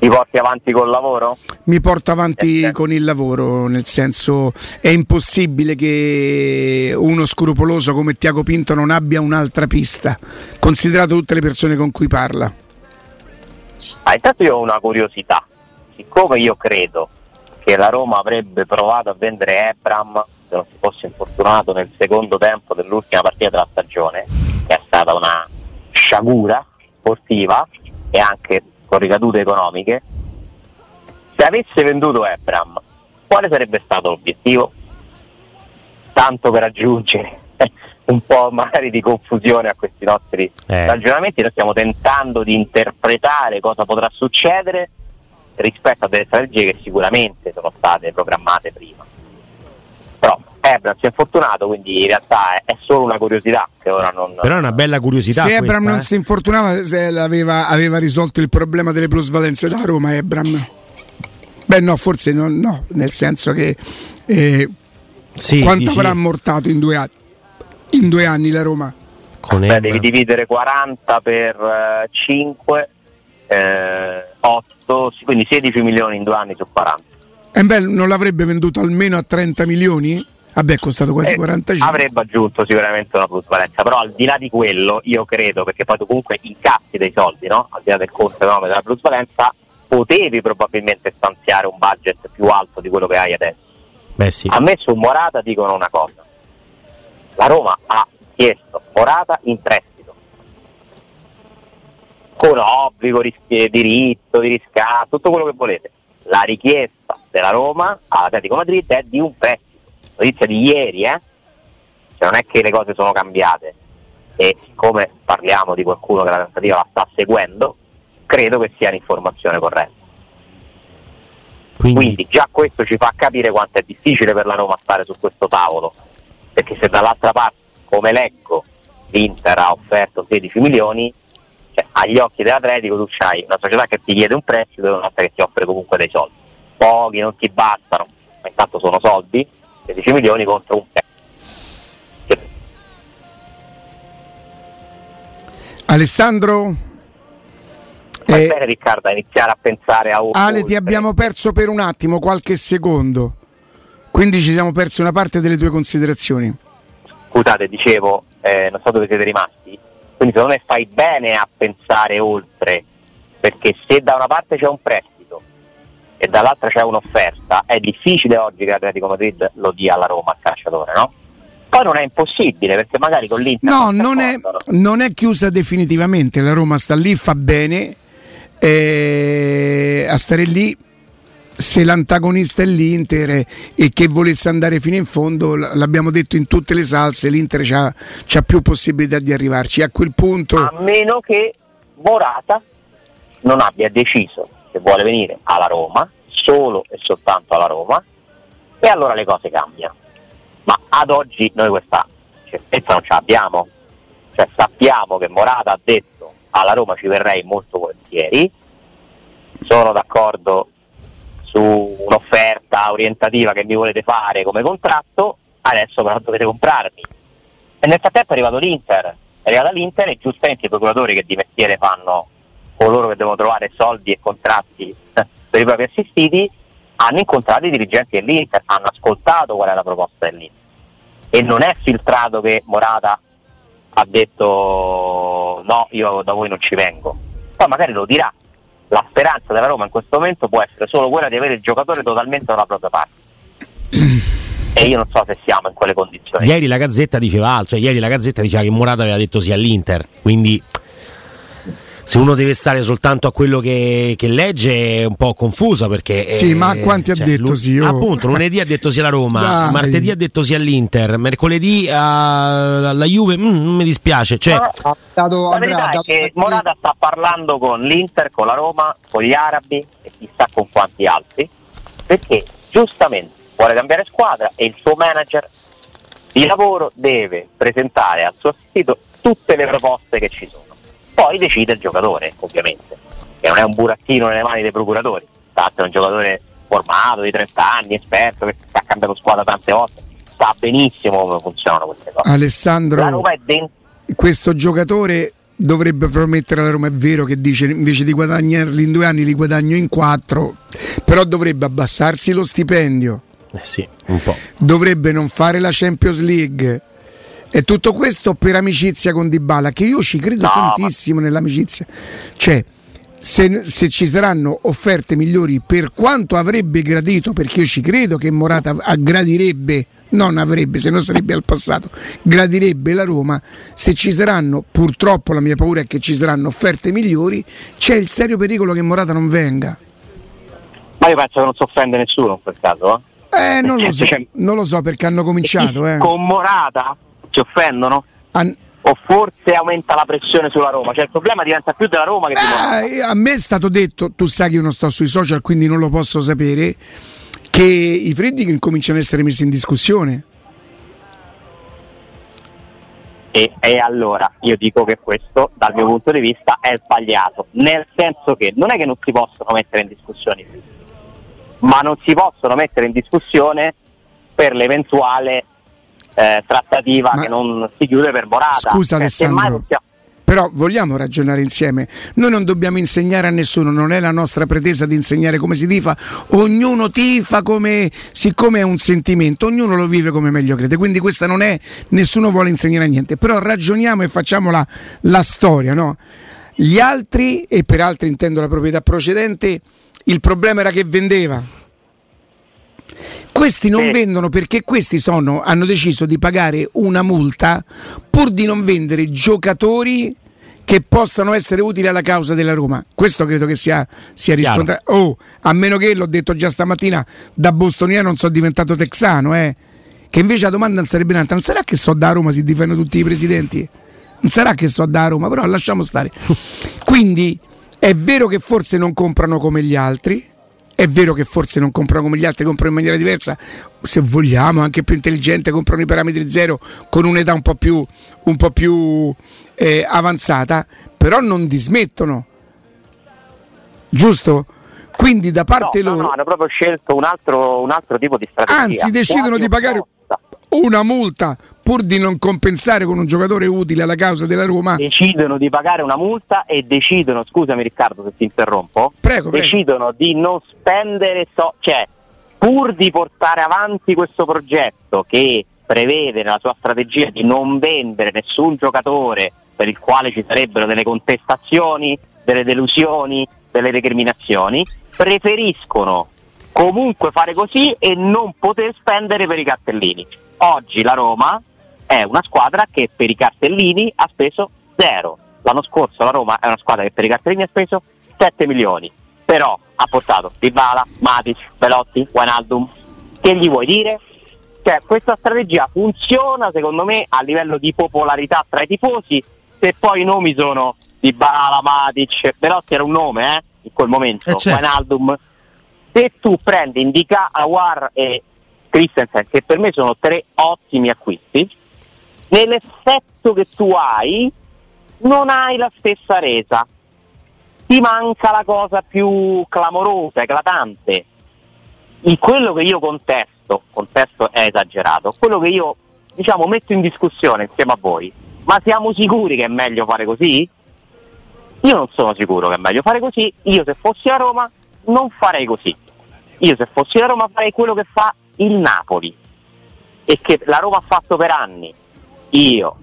ti porti avanti col lavoro? Mi porto avanti con il lavoro, nel senso, è impossibile che uno scrupoloso come Tiago Pinto non abbia un'altra pista, considerato tutte le persone con cui parla. Ah, intanto io ho una curiosità, siccome io credo che la Roma avrebbe provato a vendere Abraham se non si fosse infortunato nel secondo tempo dell'ultima partita della stagione, che è stata una sciagura sportiva e anche con ricadute economiche, se avesse venduto Abraham quale sarebbe stato l'obiettivo? Tanto per aggiungere un po' magari di confusione a questi nostri ragionamenti, noi stiamo tentando di interpretare cosa potrà succedere rispetto a delle strategie che sicuramente sono state programmate prima. Però Ebram si è infortunato, quindi in realtà è solo una curiosità che ora non... Però è una bella curiosità. Se Ebram non si infortunava, se aveva risolto il problema delle plusvalenze da Roma Ebram? Beh no, forse no, nel senso che sì, quanto avrà ammortato in due anni la Roma? Beh, devi dividere 40 per 5, 8, quindi 16 milioni in 2 anni su 40. E beh, non l'avrebbe venduto almeno a 30 milioni? Vabbè, è costato quasi 45. Avrebbe aggiunto sicuramente una plusvalenza, però al di là di quello io credo, perché poi tu comunque incassi dei soldi, no? Al di là del costo enorme della plusvalenza, potevi probabilmente stanziare un budget più alto di quello che hai adesso. Beh, sì. A me su Morata dicono una cosa. La Roma ha chiesto Morata in prestito con obbligo, diritto di riscatto, tutto quello che volete. La richiesta della Roma all'Atletico Madrid è di un prestito, notizia di ieri, cioè non è che le cose sono cambiate, e siccome parliamo di qualcuno che la trattativa la sta seguendo, credo che sia l'informazione corretta. Quindi già questo ci fa capire quanto è difficile per la Roma stare su questo tavolo, perché se dall'altra parte, come leggo, l'Inter ha offerto 16 milioni, cioè, agli occhi dell'Atletico tu c'hai una società che ti chiede un prestito e un'altra che ti offre comunque dei soldi. Pochi, non ti bastano, ma intanto sono soldi, 16 milioni contro un prestito. Alessandro? Fai bene Riccardo a iniziare a pensare a... Ale, ti abbiamo perso per un attimo, qualche secondo. Quindi ci siamo persi una parte delle tue considerazioni. Scusate, dicevo, non so dove siete rimasti. Quindi secondo me fai bene a pensare oltre, perché se da una parte c'è un prestito e dall'altra c'è un'offerta, è difficile oggi che l'Atletico Madrid lo dia alla Roma al calciatore, no? Poi non è impossibile, perché magari con l'Inter... No, non è chiusa definitivamente, la Roma sta lì, fa bene a stare lì. Se l'antagonista è l'Inter e che volesse andare fino in fondo, l'abbiamo detto in tutte le salse, l'Inter c'ha più possibilità di arrivarci a quel punto, a meno che Morata non abbia deciso che vuole venire alla Roma, solo e soltanto alla Roma, e allora le cose cambiano. Ma ad oggi noi questa certezza non ce l'abbiamo, cioè sappiamo che Morata ha detto alla Roma ci verrei molto volentieri, sono d'accordo su un'offerta orientativa che mi volete fare come contratto, adesso però dovete comprarmi. E nel frattempo è arrivata l'Inter e giustamente i procuratori, che di mestiere fanno coloro che devono trovare soldi e contratti per i propri assistiti, hanno incontrato i dirigenti dell'Inter, hanno ascoltato qual è la proposta dell'Inter e non è filtrato che Morata ha detto no, io da voi non ci vengo. Poi magari lo dirà. La speranza della Roma in questo momento può essere solo quella di avere il giocatore totalmente dalla propria parte e io non so se siamo in quelle condizioni. Ieri la Gazzetta diceva che Morata aveva detto sì all'Inter, quindi se uno deve stare soltanto a quello che legge è un po' confusa, perché sì, ma quanti ha detto sì? Appunto, lunedì ha detto sì alla Roma, dai. Martedì ha detto sì all'Inter, mercoledì alla Juve, non mi dispiace, cioè la verità è che Morata sta parlando con l'Inter, con la Roma, con gli arabi e chissà con quanti altri, perché giustamente vuole cambiare squadra e il suo manager di lavoro deve presentare al suo assistito tutte le proposte che ci sono. Poi decide il giocatore, ovviamente, che non è un burattino nelle mani dei procuratori, tanto è un giocatore formato di 30 anni, esperto, che ha cambiato squadra tante volte, sa benissimo come funzionano queste cose. Alessandro, questo giocatore dovrebbe promettere alla Roma. È vero che dice invece di guadagnarli in 2 anni li guadagno in 4, però dovrebbe abbassarsi lo stipendio, sì, un po'. Dovrebbe non fare la Champions League. E tutto questo per amicizia con Dybala, che io ci credo tantissimo nell'amicizia. Cioè, se ci saranno offerte migliori, per quanto avrebbe gradito, perché io ci credo che Morata gradirebbe, non avrebbe, se non sarebbe al passato, gradirebbe la Roma. Se ci saranno, purtroppo la mia paura è che ci saranno offerte migliori, c'è il serio pericolo che Morata non venga. Ma io penso che non si offende nessuno in quel caso, eh? Non lo so perché hanno cominciato, con Morata ci offendono? O forse aumenta la pressione sulla Roma, cioè il problema diventa più della Roma che di Morata. A me è stato detto, tu sai che io non sto sui social quindi non lo posso sapere, che i Friedkin cominciano ad essere messi in discussione. E allora io dico che questo dal mio punto di vista è sbagliato, nel senso che non è che non si possono mettere in discussione, ma non si possono mettere in discussione per l'eventuale trattativa che non si chiude per Morata. Scusa Alessandro, però vogliamo ragionare insieme. Noi non dobbiamo insegnare a nessuno, non è la nostra pretesa di insegnare come si tifa, ognuno tifa come, siccome è un sentimento, ognuno lo vive come meglio crede, quindi questa non è, nessuno vuole insegnare niente, però ragioniamo e facciamo la storia, no? Gli altri, e per altri intendo la proprietà precedente, il problema era che vendeva. Questi non vendono perché questi hanno deciso di pagare una multa pur di non vendere giocatori che possano essere utili alla causa della Roma. Questo credo che sia riscontrato. A meno che, l'ho detto già stamattina, da bostoniano non sono diventato texano, che invece la domanda non sarebbe nata. Non sarà che da Roma si difendono tutti i presidenti? Non sarà che da Roma, però lasciamo stare. Quindi è vero che forse non comprano come gli altri, è vero che forse non comprano come gli altri, comprano in maniera diversa, se vogliamo anche più intelligente, comprano i parametri zero con un'età un po' più avanzata, però non dismettono, giusto? Quindi da parte loro hanno proprio scelto un altro tipo di strategia, anzi decidono di pagare una multa pur di non compensare con un giocatore utile alla causa della Roma. Decidono di pagare una multa e decidono, scusami Riccardo se ti interrompo, prego. Decidono di non spendere, cioè pur di portare avanti questo progetto che prevede nella sua strategia di non vendere nessun giocatore per il quale ci sarebbero delle contestazioni, delle delusioni, delle recriminazioni, preferiscono comunque fare così e non poter spendere per i cartellini. Oggi la Roma è una squadra che per i cartellini ha speso 0. L'anno scorso la Roma è una squadra che per i cartellini ha speso 7 milioni, però ha portato Dybala, Matić, Belotti, Wijnaldum. Che gli vuoi dire? Cioè, questa strategia funziona secondo me a livello di popolarità tra i tifosi, se poi i nomi sono Dybala, Matić, Belotti era un nome in quel momento, Wijnaldum. Se tu prendi indica Aouar e Christensen, che per me sono 3 ottimi acquisti, nell'effetto che tu hai non hai la stessa resa, ti manca la cosa più clamorosa, eclatante. In quello che io contesto è esagerato, quello che io metto in discussione insieme a voi, ma siamo sicuri che è meglio fare così? Io non sono sicuro che è meglio fare così. Io se fossi a Roma non farei così, io se fossi la Roma farei quello che fa il Napoli e che la Roma ha fatto per anni. Io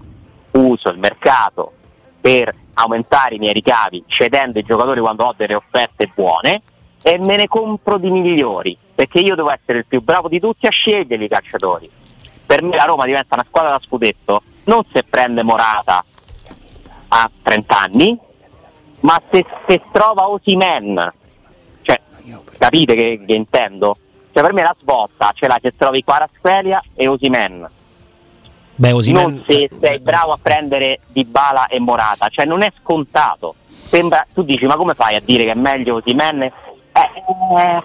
uso il mercato per aumentare i miei ricavi cedendo i giocatori quando ho delle offerte buone e me ne compro di migliori, perché io devo essere il più bravo di tutti a scegliere i calciatori. Per me la Roma diventa una squadra da scudetto non se prende Morata a 30 anni, ma se trova Osimhen. Capite che intendo? Cioè per me la svolta ce l'ha se trovi Kvaratskhelia e Osimhen. Non se sei bravo a prendere Dybala e Morata, cioè non è scontato. Sembra, tu dici ma come fai a dire che è meglio Osimhen?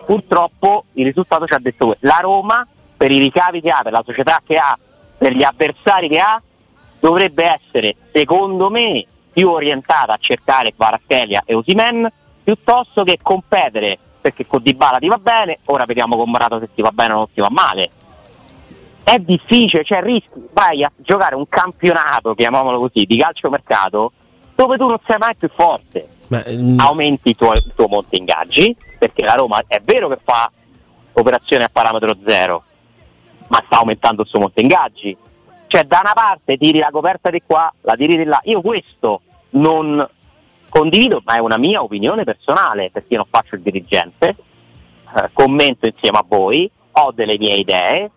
Purtroppo il risultato ci ha detto questo. La Roma per i ricavi che ha, per la società che ha, per gli avversari che ha, dovrebbe essere secondo me più orientata a cercare Kvaratskhelia e Osimhen piuttosto che competere, perché con Dybala ti va bene, ora vediamo con Morata se ti va bene o non ti va male. È difficile, cioè rischi, vai a giocare un campionato, chiamiamolo così, di calciomercato dove tu non sei mai più forte. Aumenti il tuo monte ingaggi, perché la Roma è vero che fa operazione a parametro zero, ma sta aumentando il suo monte ingaggi, cioè da una parte tiri la coperta di qua, la tiri di là. Io questo non condivido, ma è una mia opinione personale, perché io non faccio il dirigente, commento insieme a voi, ho delle mie idee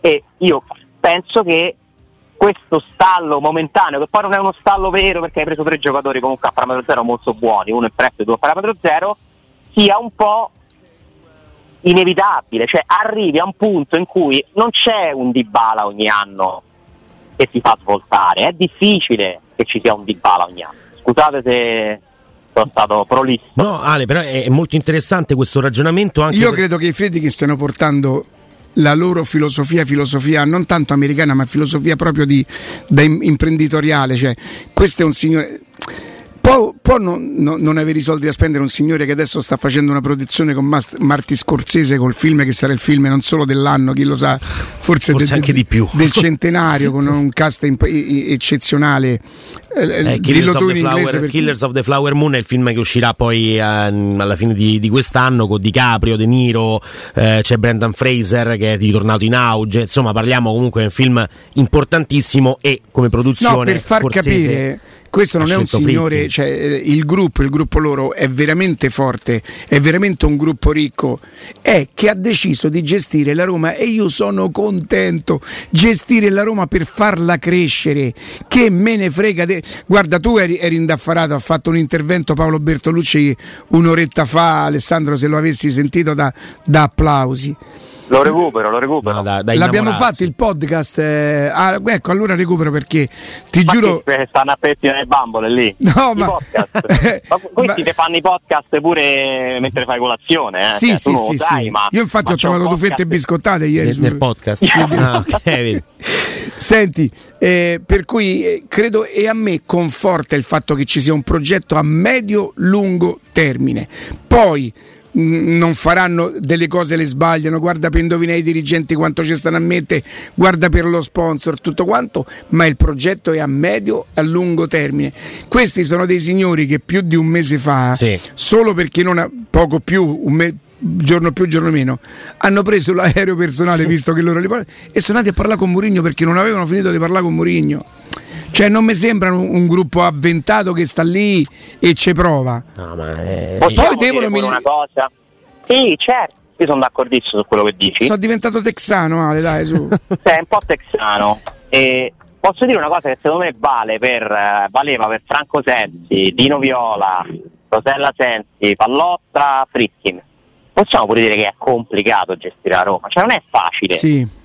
e io penso che questo stallo momentaneo, che poi non è uno stallo vero perché hai preso tre giocatori comunque a parametro zero molto buoni, uno in prestito e due a parametro zero, sia un po' inevitabile, cioè arrivi a un punto in cui non c'è un Dybala ogni anno che ti fa svoltare, è difficile che ci sia un Dybala ogni anno, scusate se sono stato prolisso. No Ale, però è molto interessante questo ragionamento anche. Io credo che i Friedkin stiano portando la loro filosofia non tanto americana, ma filosofia proprio da imprenditoriale, cioè questo è un signore, può non avere i soldi da spendere, un signore che adesso sta facendo una produzione con Marty Scorsese col film che sarà il film non solo dell'anno, chi lo sa, forse anche di più, del centenario, con un cast eccezionale. Killers of, Killers of the Flower Moon è il film che uscirà poi alla fine di quest'anno, con DiCaprio, De Niro, c'è Brendan Fraser che è ritornato in auge, insomma parliamo comunque di un film importantissimo e come produzione, no, per far Scorsese, capire questo non è un signore, cioè, il gruppo loro è veramente forte, è veramente un gruppo ricco, è che ha deciso di gestire la Roma e io sono contento, gestire la Roma per farla crescere, che me ne frega guarda, tu eri indaffarato, ha fatto un intervento Paolo Bertolucci un'oretta fa, Alessandro, se lo avessi sentito da applausi. Lo recupero. No, l'abbiamo fatto il podcast. Ecco, allora recupero, perché ti giuro. Stanno a pettine le bambole lì. No, ma questi te fanno i podcast pure mentre fai colazione. Sì, sì, sì, sai, sì. Io infatti ho trovato tuffette biscottate ieri nel podcast. Okay. Senti, per cui credo, e a me conforta il fatto che ci sia un progetto a medio-lungo termine. Poi non faranno delle cose, le sbagliano, guarda per indovinare i dirigenti quanto ci stanno a mettere, guarda per lo sponsor, tutto quanto, ma il progetto è a medio a lungo termine. Questi sono dei signori che più di un mese fa, sì, solo perché non ha, poco più, giorno più giorno meno, hanno preso l'aereo personale, sì, visto che loro li parlano, e sono andati a parlare con Mourinho perché non avevano finito di parlare con Mourinho. Cioè non mi sembrano un gruppo avventato che sta lì e ci prova. No, ma poi devono una cosa. Sì, certo, io sono d'accordissimo su quello che dici. Sono diventato texano, Ale, dai, su. Sei un po' texano. E posso dire una cosa che secondo me valeva per Franco Sensi, Dino Viola, Rosella Sensi, Pallotta, Friedkin. Possiamo pure dire che è complicato gestire la Roma, cioè non è facile. Sì.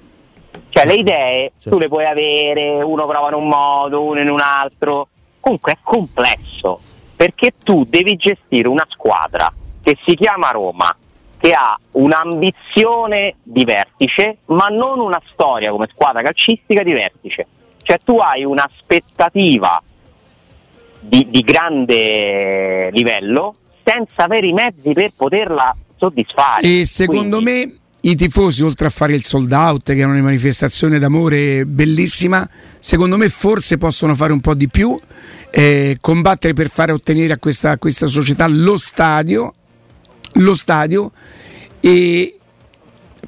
Cioè le idee, certo, tu le puoi avere, uno prova in un modo, uno in un altro, comunque è complesso, perché tu devi gestire una squadra che si chiama Roma, che ha un'ambizione di vertice, ma non una storia come squadra calcistica di vertice. Cioè tu hai un'aspettativa di grande livello senza avere i mezzi per poterla soddisfare. E secondo me i tifosi, oltre a fare il sold out, che è una manifestazione d'amore bellissima, secondo me forse possono fare un po' di più, combattere per fare ottenere a questa società lo stadio, e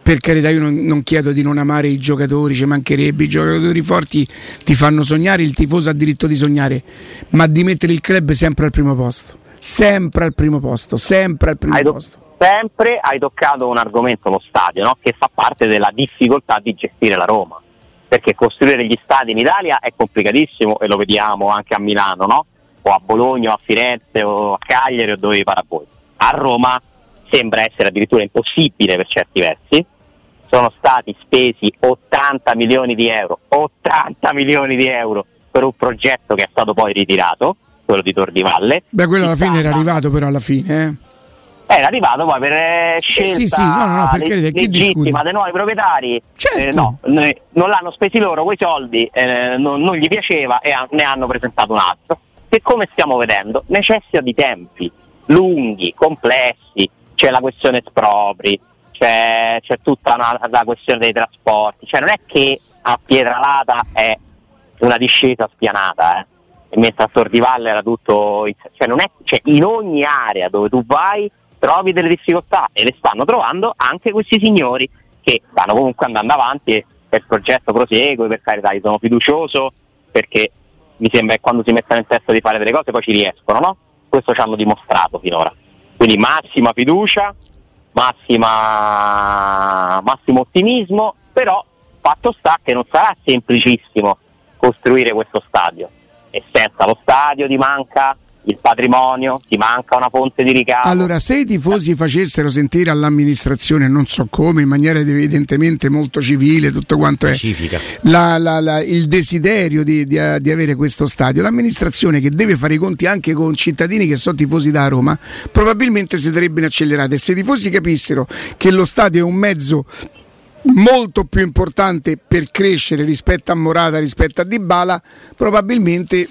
per carità io non chiedo di non amare i giocatori, ci mancherebbe, i giocatori forti ti fanno sognare, il tifoso ha diritto di sognare, ma di mettere il club sempre al primo posto, sempre al primo posto. Sempre hai toccato un argomento, lo stadio, no? Che fa parte della difficoltà di gestire la Roma, perché costruire gli stadi in Italia è complicatissimo e lo vediamo anche a Milano, no? O a Bologna, o a Firenze, o a Cagliari, o dove vi pare a voi. A Roma sembra essere addirittura impossibile per certi versi. Sono stati spesi 80 milioni di euro per un progetto che è stato poi ritirato, quello di Tor di Valle. Beh, quello alla fine era arrivato, però alla fine, era arrivato poi per scelta legittima dei nuovi proprietari, certo. Non l'hanno spesi loro quei soldi, non gli piaceva e ne hanno presentato un altro che, come stiamo vedendo, necessita di tempi lunghi, complessi. C'è la questione espropri, c'è tutta la questione dei trasporti, cioè non è che a Pietralata è una discesa spianata, messa a Tor di Valle era tutto, cioè non è, cioè in ogni area dove tu vai trovi delle difficoltà e le stanno trovando anche questi signori che stanno comunque andando avanti e il progetto prosegue, per carità, io sono fiducioso perché mi sembra che quando si mettono in testa di fare delle cose poi ci riescono, no? Questo ci hanno dimostrato finora, quindi massima fiducia, massimo ottimismo, però fatto sta che non sarà semplicissimo costruire questo stadio e senza lo stadio ti manca il patrimonio, ti manca una fonte di ricavo. Allora, se i tifosi facessero sentire all'amministrazione, non so come, in maniera evidentemente molto civile, tutto quanto pacifica, è il desiderio di avere questo stadio, l'amministrazione, che deve fare i conti anche con cittadini che sono tifosi da Roma, probabilmente si darebbe in accelerata. E se i tifosi capissero che lo stadio è un mezzo molto più importante per crescere rispetto a Morata, rispetto a Dybala, probabilmente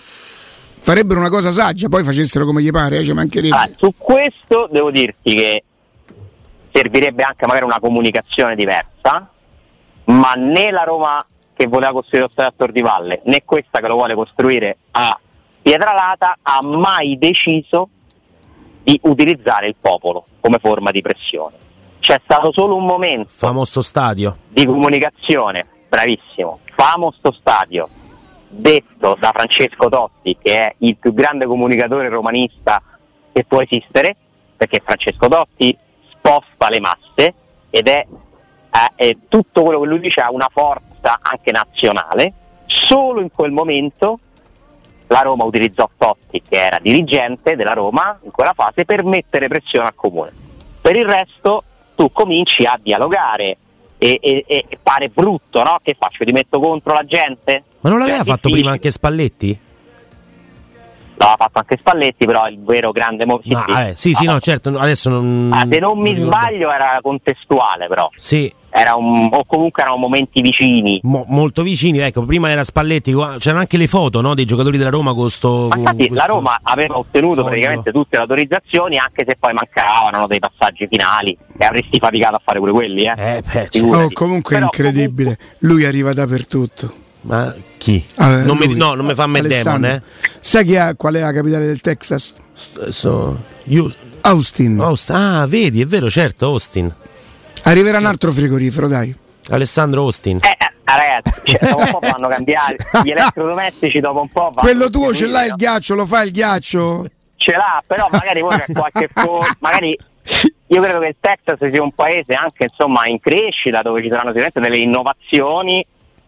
farebbero una cosa saggia, poi facessero come gli pare, ci mancherebbe. Ah, su questo devo dirti che servirebbe anche magari una comunicazione diversa, ma né la Roma che voleva costruire lo stadio a Tor di Valle, né questa che lo vuole costruire a Pietralata, ha mai deciso di utilizzare il popolo come forma di pressione. C'è stato solo un momento, famoso stadio, di comunicazione, bravissimo, famoso stadio, detto da Francesco Totti, che è il più grande comunicatore romanista che può esistere, perché Francesco Totti sposta le masse ed è tutto quello che lui dice ha una forza anche nazionale. Solo in quel momento la Roma utilizzò Totti, che era dirigente della Roma in quella fase, per mettere pressione al comune. Per il resto tu cominci a dialogare e pare brutto, no? Che faccio? Ti metto contro la gente? Ma non l'aveva fatto prima anche Spalletti? No, ha fatto anche Spalletti, però il vero grande adesso non... se non mi sbaglio era contestuale, però sì, era o comunque erano momenti vicini, molto vicini, ecco. Prima era Spalletti, c'erano anche le foto, no, dei giocatori della Roma con sto, ma infatti la Roma aveva ottenuto praticamente tutte le autorizzazioni, anche se poi mancavano dei passaggi finali e avresti faticato a fare pure quelli, comunque è incredibile, lui arriva dappertutto. Ma chi? Non mi fa mai demone, eh? Sai qual è la capitale del Texas? Austin. Vedi, è vero, certo, Austin. Arriverà un altro frigorifero, dai. Alessandro Austin. Ragazzi, dopo un po' vanno cambiare gli elettrodomestici, dopo un po' vanno. Quello tuo ce l'hai il ghiaccio, lo fai il ghiaccio? Ce l'ha, però magari poi c'è qualche magari io credo che il Texas sia un paese anche, insomma, in crescita, dove ci saranno sicuramente delle innovazioni.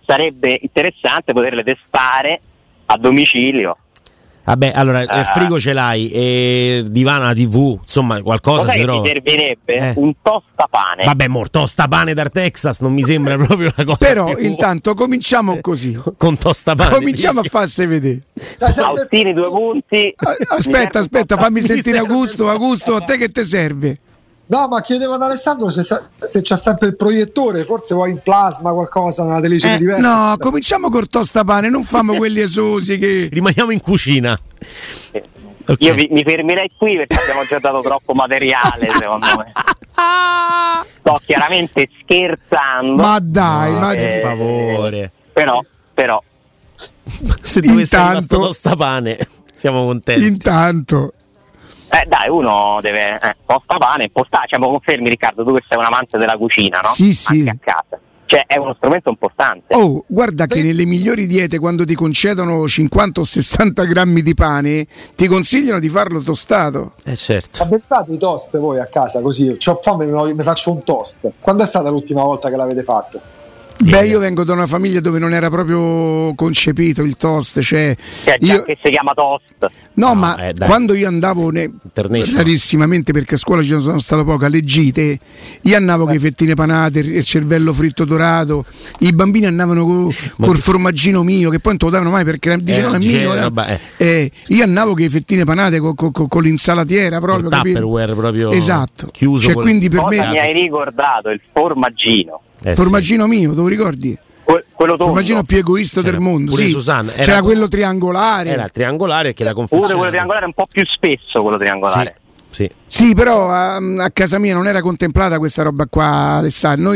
Sarebbe interessante poterle testare a domicilio. Vabbè, allora il frigo ce l'hai, e il divano, la TV, insomma, qualcosa si trova. Ti servirebbe un tostapane. Vabbè, tostapane dal Texas non mi sembra proprio una cosa. Però intanto cominciamo così. Con tostapane. Cominciamo a farsi vedere. Austini 2 punti. Aspetta, fammi sentire Augusto, a te che te serve? No, ma chiedevo ad Alessandro se c'ha sempre il proiettore, forse vuoi in plasma qualcosa, una televisione diversa. No, cominciamo col tostapane, non famo quelli esosi che... Rimaniamo in cucina. Okay. Io mi fermerei qui perché abbiamo già dato troppo materiale, secondo me. Sto chiaramente scherzando. Ma dai, ma per favore. Però. Se dovesse andare sto tostapane, siamo contenti. Intanto... dai, uno deve tostapane e postaccia, cioè, confermi Riccardo, tu che sei un amante della cucina, no? Sì. Anche a casa. Cioè è uno strumento importante. Oh, guarda che nelle migliori diete, quando ti concedono 50 o 60 grammi di pane, ti consigliano di farlo tostato. Certo. Ma pensate i toast voi a casa, così, c'ho fame, mi faccio un toast. Quando è stata l'ultima volta che l'avete fatto? Beh, io vengo da una famiglia dove non era proprio concepito il toast, che si chiama toast. No, ma quando io andavo rarissimamente, perché a scuola ci sono stato poco, alle gite, io andavo con le fettine panate, il cervello fritto dorato, i bambini andavano col formaggino mio, che poi non te lo davano mai perché dicevano è mio, io andavo con le fettine panate con l'insalatiera, proprio Tupperware proprio. Esatto. Chiuso, cioè, quindi per me mi hai ricordato il formaggino. Formaggino mio, tu ricordi? Quello formaggino più egoista del mondo, sì. Susanna, c'era quello triangolare. Era triangolare, che la confezione. Quello triangolare è un po' più spesso, quello triangolare. Sì. Sì, sì, però a casa mia non era contemplata questa roba qua, Alessandro.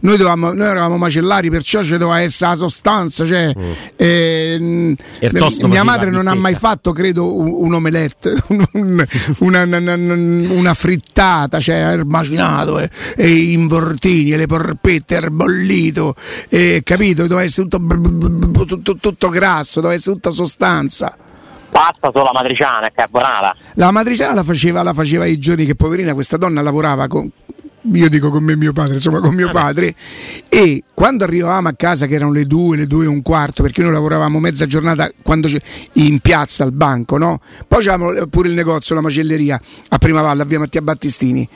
Noi eravamo macellari, perciò ci doveva essere la sostanza. Cioè, mia madre non ha mai fatto, credo, un omelette, una frittata, cioè il macinato e i invortini e le porpette, il bollito, capito? Doveva essere tutto grasso, doveva essere tutta sostanza. Pasta solo la matriciana e carbonara. La matriciana la faceva i giorni che, poverina, questa donna lavorava con, io dico con me, mio padre, insomma con mio padre, e quando arrivavamo a casa, che erano le 2:15, perché noi lavoravamo mezza giornata quando in piazza al banco, no? Poi c'avevamo pure il negozio, la macelleria a Prima Valle, a via Mattia Battistini,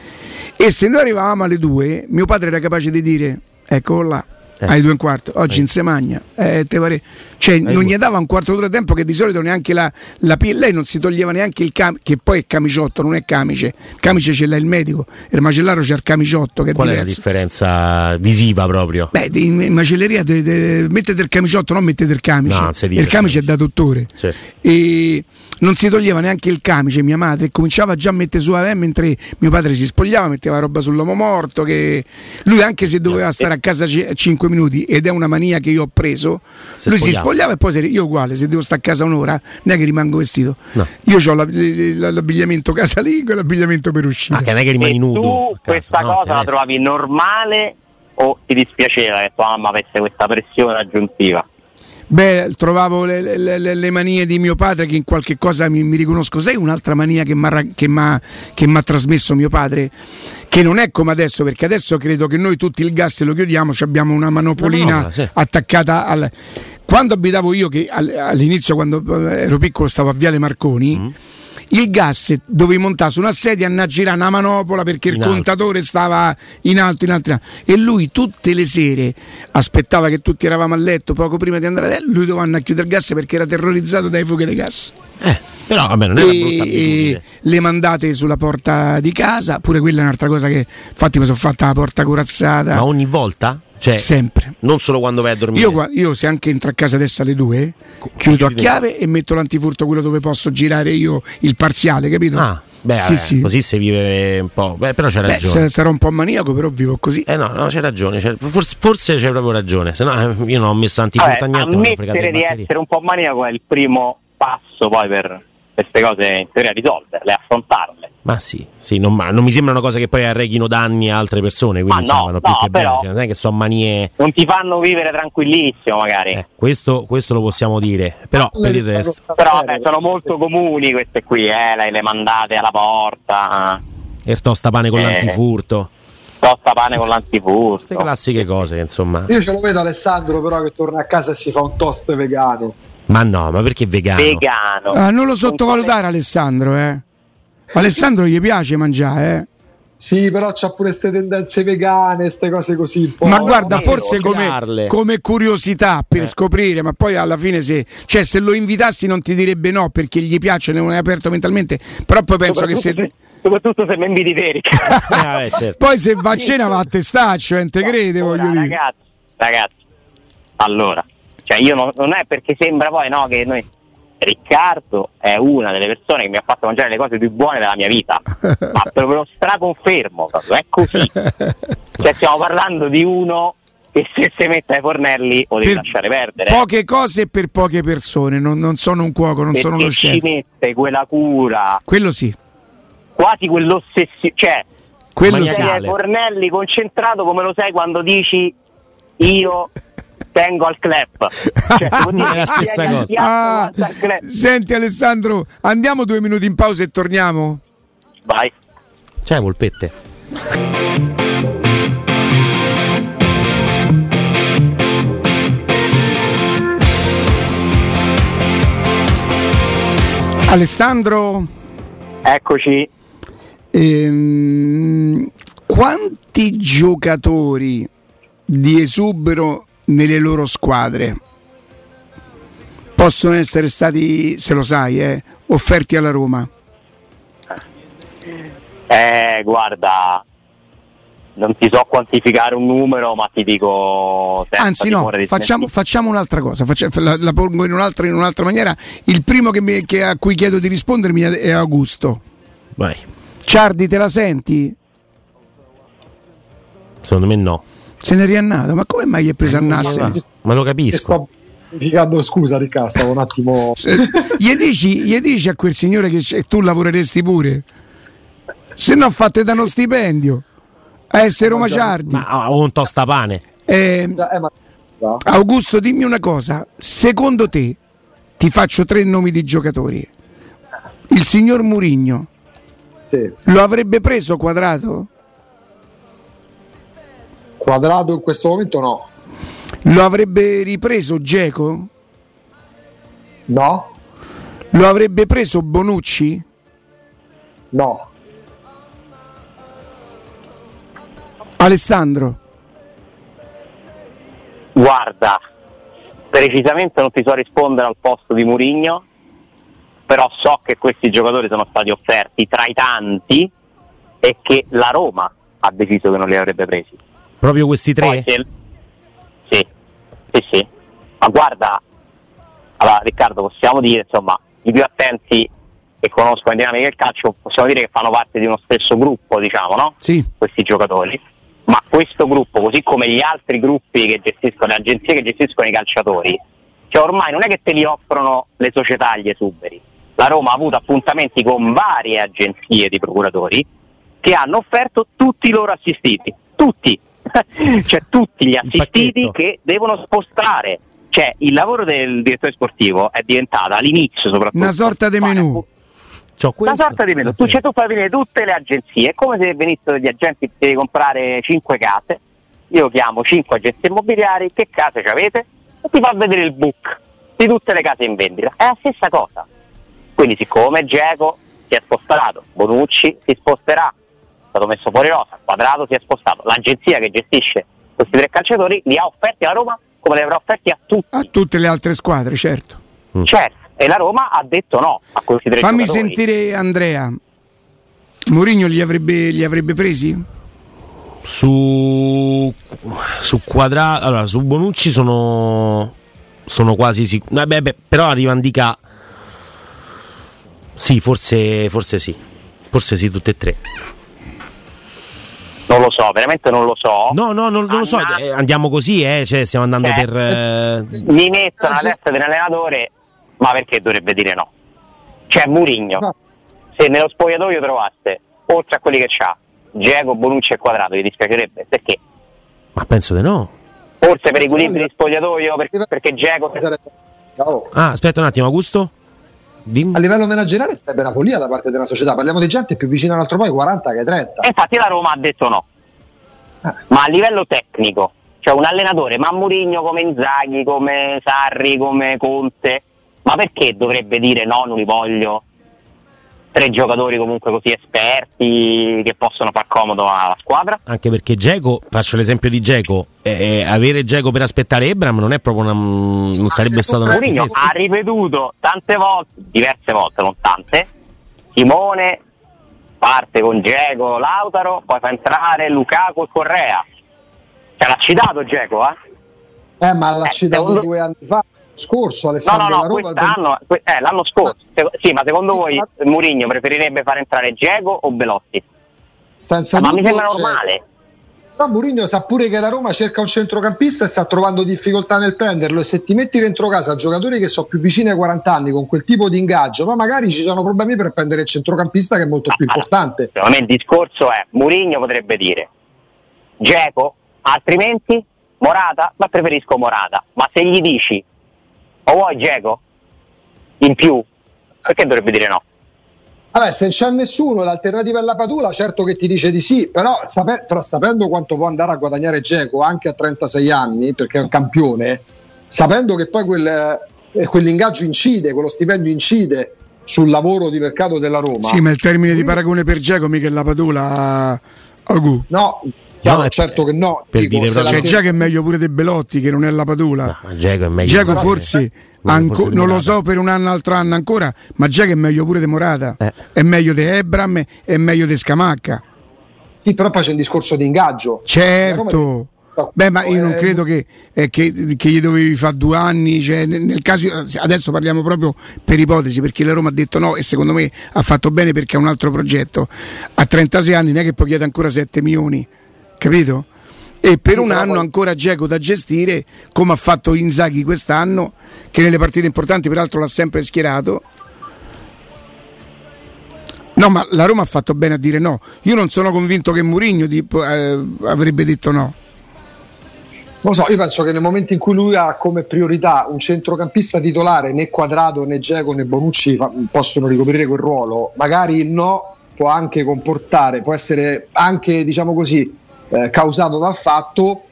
e se noi arrivavamo alle 2, mio padre era capace di dire: eccolo là, Alle 2:15, oggi in semagna, cioè non gli dava un quarto d'ora di tempo, che di solito neanche la lei non si toglieva neanche il camice, che poi è camiciotto, non è camice. Il camice ce l'ha il medico, il macellaro c'è il camiciotto. Qual è la differenza visiva proprio? Beh, in macelleria mettete il camiciotto, non mettete il camice. No, il camice è da dottore. Certo. E non si toglieva neanche il camice mia madre, e cominciava già a mettere su mentre mio padre si spogliava, metteva roba sull'uomo morto, che lui, anche se doveva stare a casa 5 minuti, ed è una mania che io ho preso, si spogliava, e poi io uguale, se devo stare a casa un'ora non è che rimango vestito, no. Io ho l'abbigliamento casalingo e l'abbigliamento per uscire. Ma che non è che rimani nudo tu, questa no, cosa la trovavi normale o ti dispiaceva che tua mamma avesse questa pressione aggiuntiva? Beh, trovavo le manie di mio padre, che in qualche cosa mi riconosco. Sai un'altra mania che mi ha trasmesso mio padre? Che non è come adesso, perché adesso credo che noi tutti il gas lo chiudiamo, abbiamo una manopolina attaccata al... Quando abitavo io, che all'inizio, quando ero piccolo, stavo a Viale Marconi, il gas dovevi montare su una sedia, a girare una manopola, perché il contatore stava in alto. E lui tutte le sere aspettava che tutti eravamo a letto, poco prima di andare a letto, lui doveva andare a chiudere il gas, perché era terrorizzato dalle fughe di gas. Però vabbè, non era brutta abitudine. Le mandate sulla porta di casa, pure quella è un'altra cosa che, infatti, mi sono fatta la porta corazzata. Ma ogni volta? Cioè, sempre, non solo quando vai a dormire. Io se anche entro a casa adesso alle 2, chiudo a chiave e metto l'antifurto, quello dove posso girare io il parziale, capito? Sì. Così si vive un po'. Però c'è ragione. Sarò un po' maniaco, però vivo così. No, c'è ragione. Forse c'è proprio ragione. Se no, io non ho messo l'antifurto a niente. Ammettere di essere un po' maniaco è il primo passo poi per queste cose, in teoria, risolverle, affrontarle. Ma sì, non mi sembra una cosa che poi arrechino danni a altre persone, quindi non è che sono manie, non ti fanno vivere tranquillissimo magari, questo lo possiamo dire, però per il resto sono molto comuni queste qui, le mandate alla porta, il tostapane con l'antifurto. Queste classiche cose, insomma. Io ce lo vedo Alessandro però che torna a casa e si fa un toast vegano. Ma no, ma perché vegano? Non lo sottovalutare Alessandro, Alessandro gli piace mangiare, Sì, però c'ha pure queste tendenze vegane, queste cose così un po'. Ma guarda, forse come curiosità per scoprire, ma poi alla fine se lo invitassi non ti direbbe no, perché gli piace, non è aperto mentalmente, però poi penso che se... Soprattutto se mi inviti veri. Poi se va a cena va a testaccio, te crede, voglio dire. Ragazzi, allora, cioè io non è perché sembra poi che noi... Riccardo è una delle persone che mi ha fatto mangiare le cose più buone della mia vita, ma proprio straconfermo, proprio è così. Cioè stiamo parlando di uno che se si mette ai fornelli o devi lasciare perdere. Poche cose per poche persone, non sono un cuoco, non sono uno chef. Perché ci mette quella cura. Quello sì. Quasi quell'ossessione, cioè quello sei ai fornelli concentrato come lo sei quando dici io... Tengo al clap, è la stessa cosa. Senti Alessandro, andiamo 2 minuti in pausa e torniamo. Vai. C'è Volpette. Alessandro, eccoci. Quanti giocatori di esubero nelle loro squadre possono essere stati, se lo sai, offerti alla Roma? Guarda, non ti so quantificare un numero, ma ti dico. Anzi, no, facciamo un'altra cosa, la pongo in un'altra maniera. Il primo a cui chiedo di rispondermi è Augusto. Vai. Ciardi te la senti? Secondo me no. Se n'è riannato, ma come mai gli è preso a Nasseri? Ma lo capisco. Scusa Riccardo, stavo un attimo. Gli dici a quel signore che tu lavoreresti pure? Se no fate da uno stipendio a essere Roma Ciardi. Ma ho un tostapane. Augusto, dimmi una cosa. Secondo te, ti faccio tre nomi di giocatori. Il signor Mourinho, sì, lo avrebbe preso Cuadrado? Cuadrado in questo momento no. Lo avrebbe ripreso Dzeko? No. Lo avrebbe preso Bonucci? No. Alessandro? Guarda, precisamente non ti so rispondere al posto di Mourinho, però so che questi giocatori sono stati offerti tra i tanti e che la Roma ha deciso che non li avrebbe presi. Proprio questi tre? Sì. Ma guarda, allora Riccardo, possiamo dire, insomma, i più attenti che conoscono i dinamiche del calcio, possiamo dire che fanno parte di uno stesso gruppo, diciamo, no? Sì. Questi giocatori. Ma questo gruppo, così come gli altri gruppi che gestiscono le agenzie, che gestiscono i calciatori, cioè ormai non è che te li offrono le società gli esuberi. La Roma ha avuto appuntamenti con varie agenzie di procuratori che hanno offerto tutti i loro assistiti, tutti. Cioè tutti gli assistiti che devono spostare, cioè il lavoro del direttore sportivo è diventato all'inizio soprattutto una sorta di menù, una sorta di menù. Tu fai venire tutte le agenzie, è come se venissero degli agenti, devi comprare 5 case, io chiamo 5 agenzie immobiliari, che case avete? E ti fa vedere il book di tutte le case in vendita, è la stessa cosa. Quindi siccome Dzeko si è spostato, Bonucci si sposterà, è stato messo fuori rosa, Cuadrado si è spostato, l'agenzia che gestisce questi tre calciatori li ha offerti alla Roma come li avrà offerti a tutti, a tutte le altre squadre, certo. Certo, e la Roma ha detto no a questi tre fammi giocatori. Sentire Andrea. Mourinho li avrebbe presi? Su Cuadrado, allora su Bonucci sono quasi sicuro. Però arriva Andica. Sì, forse sì. Forse sì, tutte e tre. Non lo so, veramente non lo so. Non lo so, andiamo così, cioè stiamo andando per... Mi mettono alla testa dell'allenatore, ma perché dovrebbe dire no? Cioè Mourinho, no. Se nello spogliatoio trovasse, oltre a quelli che c'ha, Dzeko, Bonucci e Cuadrado, gli dispiacerebbe, perché? Ma penso di no. Forse per equilibrio di spogliatoio, perché Dzeko... aspetta un attimo, Augusto? A livello manageriale sarebbe una follia da parte della società, parliamo di gente più vicina all'altro poi 40 che 30. Infatti la Roma ha detto no. Ma a livello tecnico, cioè un allenatore, ma Mourinho come Inzaghi, come Sarri, come Conte, ma perché dovrebbe dire no, non li voglio? Tre giocatori comunque così esperti che possono far comodo alla squadra. Anche perché Dzeko, faccio l'esempio di Dzeko, avere Dzeko per aspettare Abraham non è proprio una, non sarebbe stata una schifezza. Ha ripetuto diverse volte, Simone parte con Dzeko, Lautaro, poi fa entrare Lukaku e Correa. Cioè l'ha citato Dzeko, eh? Ma l'ha citato secondo... 2 anni fa. Scorso Alessandro, no, quest'anno, l'anno scorso. Sì, ma secondo voi Mourinho preferirebbe far entrare Dzeko o Belotti? Senza ma mi sembra normale. No, Mourinho sa pure che la Roma cerca un centrocampista e sta trovando difficoltà nel prenderlo, e se ti metti dentro casa giocatori che sono più vicini ai 40 anni con quel tipo di ingaggio, ma magari ci sono problemi per prendere il centrocampista che è molto più importante. Allora, secondo me il discorso è Mourinho potrebbe dire Dzeko, altrimenti Morata, ma preferisco Morata. Ma se gli dici o vuoi Dzeko in più, perché dovrebbe dire no? Vabbè, se c'è nessuno l'alternativa è la Padula, certo che ti dice di sì, però sapendo quanto può andare a guadagnare Dzeko anche a 36 anni, perché è un campione, sapendo che poi quell'ingaggio incide, quello stipendio incide sul lavoro di mercato della Roma. Sì, ma il termine di paragone per Dzeko mica è la Padula, Agu. No, certo che no. Per dico, dire c'è Dzeko è meglio pure dei Belotti, che non è la Padula. No, Dzeko forse, forse non lo so, per un anno, altro anno ancora, ma Dzeko è meglio pure di Morata, è meglio di Abraham, è meglio di Scamacca. Sì, però poi c'è un discorso di ingaggio. Certo. Beh, ma io non credo che gli dovevi fare 2 anni, cioè, nel caso, adesso parliamo proprio per ipotesi, perché la Roma ha detto no e secondo me ha fatto bene perché ha un altro progetto. A 36 anni non è che poi chiede ancora 7 milioni, capito? E per un anno ancora Dzeko da gestire, come ha fatto Inzaghi quest'anno, che nelle partite importanti peraltro l'ha sempre schierato. No, ma la Roma ha fatto bene a dire no. Io non sono convinto che Mourinho avrebbe detto no. Non so, io penso che nel momento in cui lui ha come priorità un centrocampista titolare, né Cuadrado, né Dzeko, né Bonucci possono ricoprire quel ruolo. Magari il no può anche comportare, può essere anche, diciamo così, causato dal fatto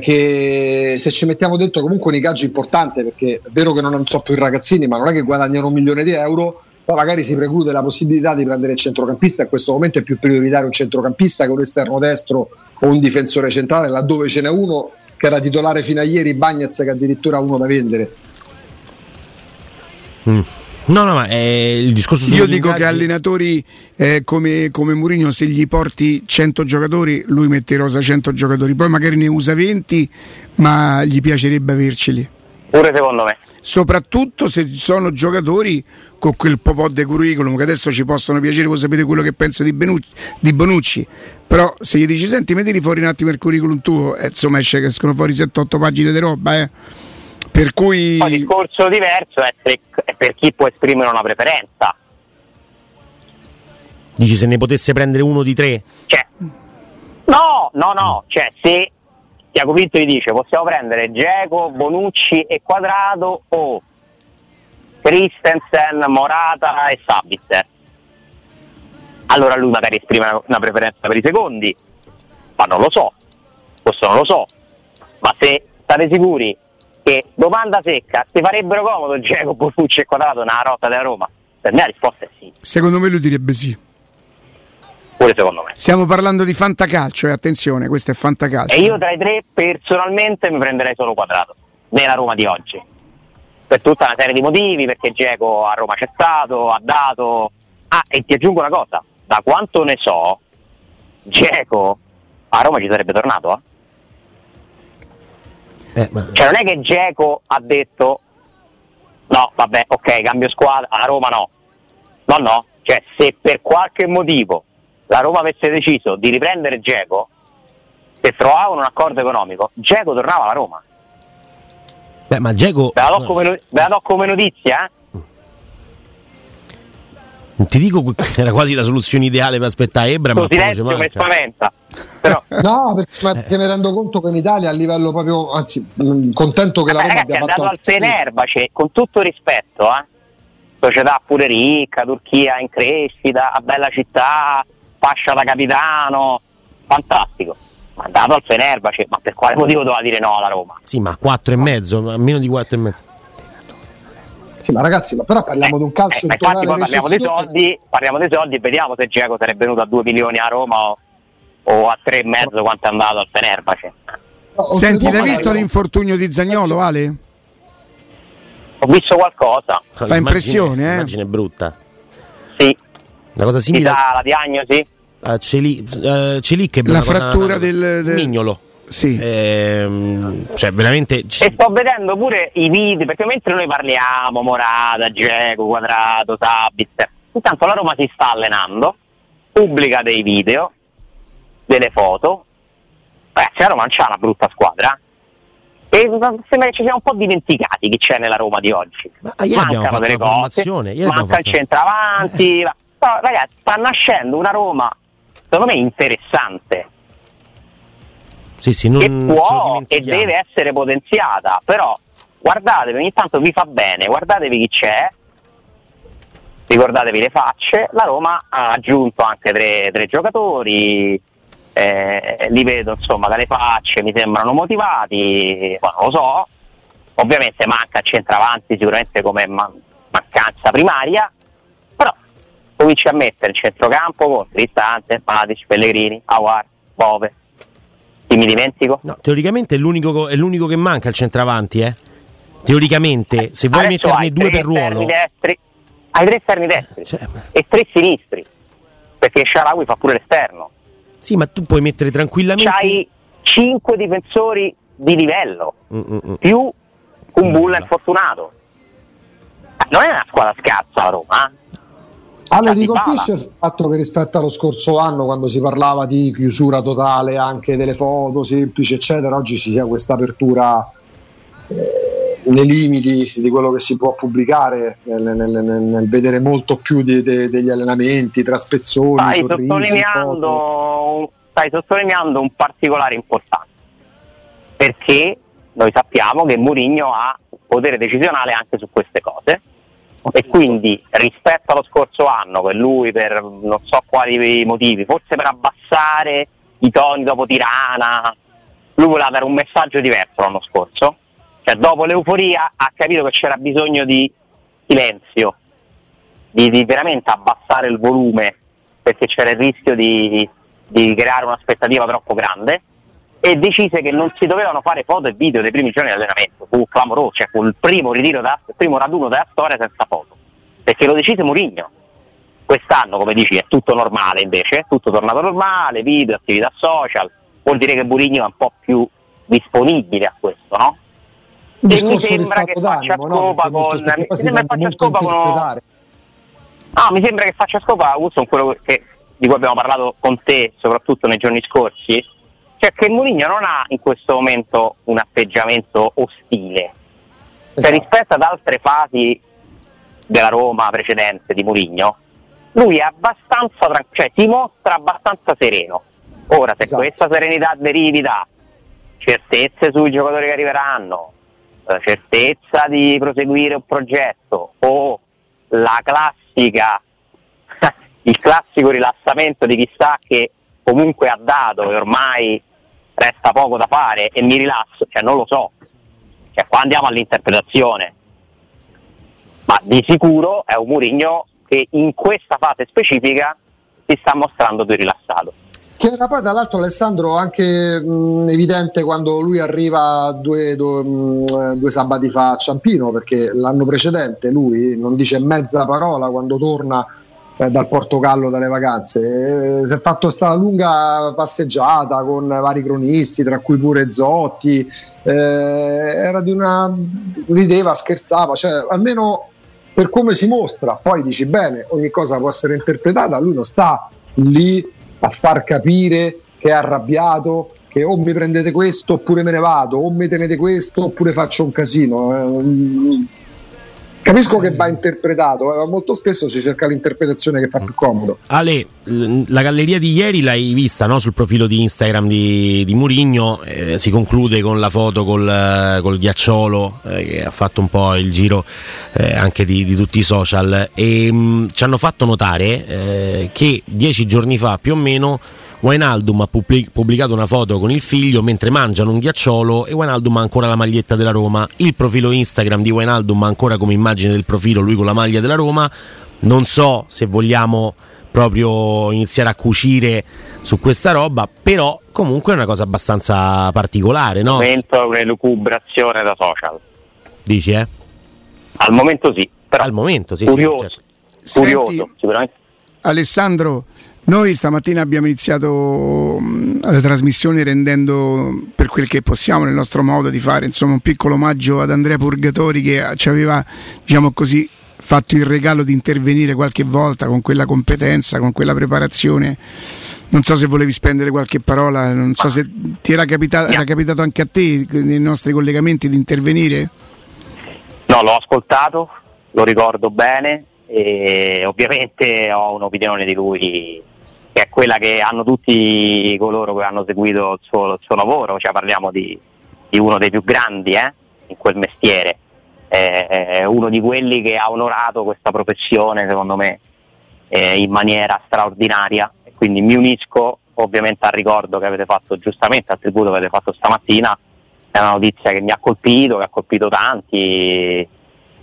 che se ci mettiamo dentro comunque un ingaggio importante, perché è vero che non so più i ragazzini, ma non è che guadagnano 1 milione di euro, ma magari si preclude la possibilità di prendere il centrocampista. In questo momento è più prioritario un centrocampista che un esterno destro o un difensore centrale, laddove ce n'è uno che era titolare fino a ieri, Bagnez, che addirittura ha uno da vendere. No, ma il discorso. Io dico che allenatori come Mourinho, se gli porti 100 giocatori, lui mette in rosa 100 giocatori, poi magari ne usa 20, ma gli piacerebbe averceli. Pure secondo me. Soprattutto se sono giocatori con quel po' di curriculum che adesso ci possono piacere, voi sapete quello che penso di Bonucci, però se gli dici senti, mettili fuori un attimo il curriculum tuo, insomma escono fuori 7-8 pagine di roba, Per cui un discorso diverso è per chi può esprimere una preferenza. Dici se ne potesse prendere uno di 3? Cioè, no, cioè se Tiago Pinto gli dice possiamo prendere Dzeko, Bonucci e Cuadrado o Christensen, Morata e Sabitzer, allora lui magari esprime una preferenza per i secondi, ma non lo so, questo non lo so, ma se state sicuri che, domanda secca, ti farebbero comodo Dzeko, Bonucci e Cuadrado nella rotta della Roma? Per me la risposta è sì. Secondo me lui direbbe sì. Pure secondo me. Stiamo parlando di fantacalcio, e attenzione, questo è fantacalcio. E io tra i 3 personalmente mi prenderei solo Cuadrado nella Roma di oggi, per tutta una serie di motivi, perché Dzeko a Roma c'è stato, ha dato. Ah, e ti aggiungo una cosa, da quanto ne so Dzeko a Roma ci sarebbe tornato, eh? Cioè non è che Dzeko ha detto no, vabbè, ok, cambio squadra, a Roma no, cioè se per qualche motivo la Roma avesse deciso di riprendere Dzeko, se trovavano un accordo economico, Dzeko tornava alla Roma. Beh, ma Dzeko ve la do come notizia, Ti dico che era quasi la soluzione ideale per aspettare Abraham, ma silenzio mi spaventa. Però... No, perché mi rendo conto che in Italia a livello proprio, anzi, contento che la Roma abbia fatto. È andato al Fenerbahce, con tutto rispetto, società pure ricca, Turchia in crescita, a bella città, fascia da capitano, fantastico. Ma andato al Fenerbahce, ma per quale motivo doveva dire no alla Roma? Sì, ma 4,5, a meno di 4,5. Sì, ma ragazzi, ma però parliamo di un calcio, infatti poi parliamo dei soldi e vediamo se Dzeko sarebbe venuto a 2 milioni a Roma o a 3,5 quanto è andato al Fenerbahce. Senti, l'hai visto l'infortunio di Zaniolo, Ale? Ho visto qualcosa. Fa impressione, Immagine brutta. Sì. Una cosa simile. La diagnosi? C'è lì che la frattura del mignolo. Sì. Cioè veramente. E sto vedendo pure i video, perché mentre noi parliamo Morata, Dzeko, Cuadrado, Sabitzer, intanto la Roma si sta allenando, pubblica dei video, delle foto. Ragazzi, la Roma non c'ha una brutta squadra, e sembra che ci siamo un po' dimenticati chi c'è nella Roma di oggi. Ma mancano delle cose, manca il centravanti. Però, ragazzi, sta nascendo una Roma secondo me interessante. Sì, non che può e deve essere potenziata, però guardatevi, ogni tanto vi fa bene, guardatevi chi c'è, ricordatevi le facce. La Roma ha aggiunto anche 3 giocatori, li vedo insomma dalle facce, mi sembrano motivati, ma non lo so, ovviamente manca centravanti sicuramente come mancanza primaria, però cominci a mettere il centrocampo con Cristante, Matić, Pellegrini, Aouar, Bove. Ti mi dimentico? No, teoricamente è l'unico che manca il centravanti, Teoricamente, se vuoi adesso metterne 2 per ruolo. Destri, hai 3 esterni destri, cioè, e 3 sinistri, perché Sharawi fa pure l'esterno. Sì, ma tu puoi mettere tranquillamente. C'hai 5 difensori di livello più un Bulla infortunato. Non è una squadra scarsa la Roma, eh? Ale, ti colpisce il fatto che rispetto allo scorso anno, quando si parlava di chiusura totale anche delle foto semplici eccetera, oggi ci sia questa apertura nei limiti di quello che si può pubblicare, nel vedere molto più degli allenamenti, tra spezzoni, stai sottolineando un particolare importante, perché noi sappiamo che Mourinho ha potere decisionale anche su queste cose. E quindi rispetto allo scorso anno, che lui per non so quali motivi, forse per abbassare i toni dopo Tirana, lui voleva dare un messaggio diverso l'anno scorso, cioè dopo l'euforia ha capito che c'era bisogno di silenzio, di veramente abbassare il volume, perché c'era il rischio di creare un'aspettativa troppo grande, e decise che non si dovevano fare foto e video dei primi giorni di allenamento. Fu clamoroso, cioè fu il primo raduno della storia senza foto, perché lo decise Mourinho. Quest'anno, come dici, è tutto normale, invece è tutto tornato normale, video, attività social, vuol dire che Mourinho è un po' più disponibile a questo, no? E mi sembra che faccia scopa con quello di cui abbiamo parlato con te soprattutto nei giorni scorsi. Cioè che Mourinho non ha in questo momento un atteggiamento ostile, esatto. Cioè, rispetto ad altre fasi della Roma precedente di Mourinho, lui è abbastanza cioè si mostra abbastanza sereno. Ora, se esatto. Questa serenità derivi da certezze sui giocatori che arriveranno, la certezza di proseguire un progetto, o la classica il classico rilassamento di chissà che comunque ha dato e ormai resta poco da fare e mi rilasso, cioè non lo so, cioè qua andiamo all'interpretazione, ma di sicuro è un Mourinho che in questa fase specifica si sta mostrando più rilassato, che era poi tra l'altro, Alessandro, anche evidente quando lui arriva due sabati fa a Ciampino, perché l'anno precedente lui non dice mezza parola quando torna dal Portogallo dalle vacanze. Si è fatto questa lunga passeggiata con vari cronisti, tra cui pure Zotti, era di una rideva, scherzava, cioè almeno per come si mostra. Poi dici bene, ogni cosa può essere interpretata, lui non sta lì a far capire che è arrabbiato, che o mi prendete questo oppure me ne vado, o mi tenete questo oppure faccio un casino. Capisco che va interpretato, molto spesso si cerca l'interpretazione che fa più comodo. Ale, la galleria di ieri l'hai vista, no? Sul profilo di Instagram di Mourinho, si conclude con la foto col ghiacciolo, che ha fatto un po' il giro anche di tutti i social, e ci hanno fatto notare che 10 giorni fa più o meno Wijnaldum ha pubblicato una foto con il figlio mentre mangiano un ghiacciolo, e Wijnaldum ha ancora la maglietta della Roma. Il profilo Instagram di Wijnaldum ha ancora come immagine del profilo lui con la maglia della Roma. Non so se vogliamo proprio iniziare a cucire su questa roba, però comunque è una cosa abbastanza particolare, no? Al momento un'elucubrazione da social. Dici, eh? Al momento sì, però. Al momento sì, curioso, sì, certo. Curioso. Senti, sicuramente. Alessandro, noi stamattina abbiamo iniziato la trasmissione rendendo, per quel che possiamo, nel nostro modo di fare, insomma, un piccolo omaggio ad Andrea Purgatori, che ci aveva, diciamo così, fatto il regalo di intervenire qualche volta con quella competenza, con quella preparazione. Non so se volevi spendere qualche parola, non so se ti era capitato anche a te nei nostri collegamenti di intervenire. No, l'ho ascoltato, lo ricordo bene e ovviamente ho un'opinione di lui che è quella che hanno tutti coloro che hanno seguito il suo lavoro, cioè parliamo di uno dei più grandi in quel mestiere, è uno di quelli che ha onorato questa professione secondo me in maniera straordinaria, e quindi mi unisco ovviamente al ricordo che avete fatto giustamente, al tributo che avete fatto stamattina. È una notizia che mi ha colpito, che ha colpito tanti,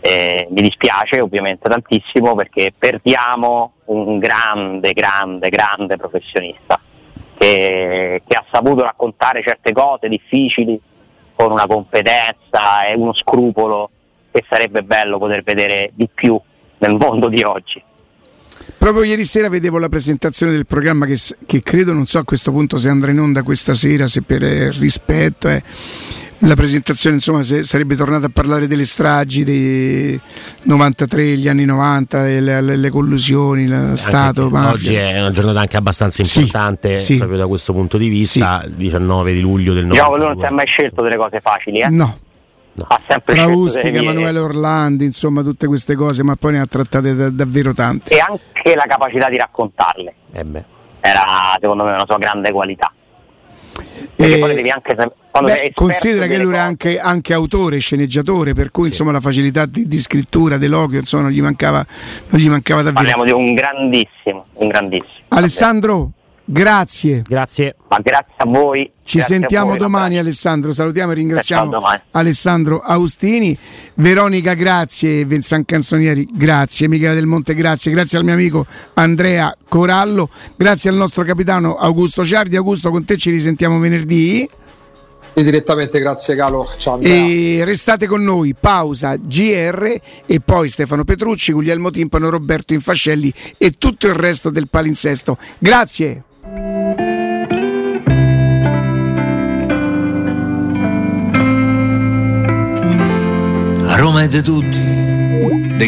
mi dispiace ovviamente tantissimo perché perdiamo un grande professionista che ha saputo raccontare certe cose difficili con una competenza e uno scrupolo che sarebbe bello poter vedere di più nel mondo di oggi. Proprio ieri sera vedevo la presentazione del programma che credo, non so a questo punto se andrà in onda questa sera, se per rispetto la presentazione, insomma, se sarebbe tornata a parlare delle stragi dei 93, gli anni 90, le collusioni, lo Stato, mafia. Oggi è una giornata anche abbastanza importante, sì, proprio da questo punto di vista, sì. 19 di luglio del 92. Giacomo, lui non si è mai scelto delle cose facili, eh? No. No. Tra Ustica, Emanuele Orlandi, insomma tutte queste cose, ma poi ne ha trattate davvero tante. E anche la capacità di raccontarle era secondo me una sua grande qualità. Perché poi devi anche considera che lui era anche autore, sceneggiatore, per cui sì, insomma la facilità di scrittura, dell'eloquio, insomma non gli mancava davvero. Parliamo di un grandissimo. Alessandro, grazie. Ma grazie a voi. Ci sentiamo domani, Alessandro. Salutiamo e ringraziamo Alessandro Austini. Veronica, grazie. Vincent Canzonieri, grazie. Michela Del Monte, grazie. Grazie al mio amico Andrea Corallo. Grazie al nostro capitano Augusto Ciardi. Augusto, con te ci risentiamo venerdì. Direttamente, grazie Galo. Ciao, e restate con noi. Pausa GR e poi Stefano Petrucci, Guglielmo Timpano, Roberto Infascelli e tutto il resto del palinsesto. Grazie. A Roma è di tutti.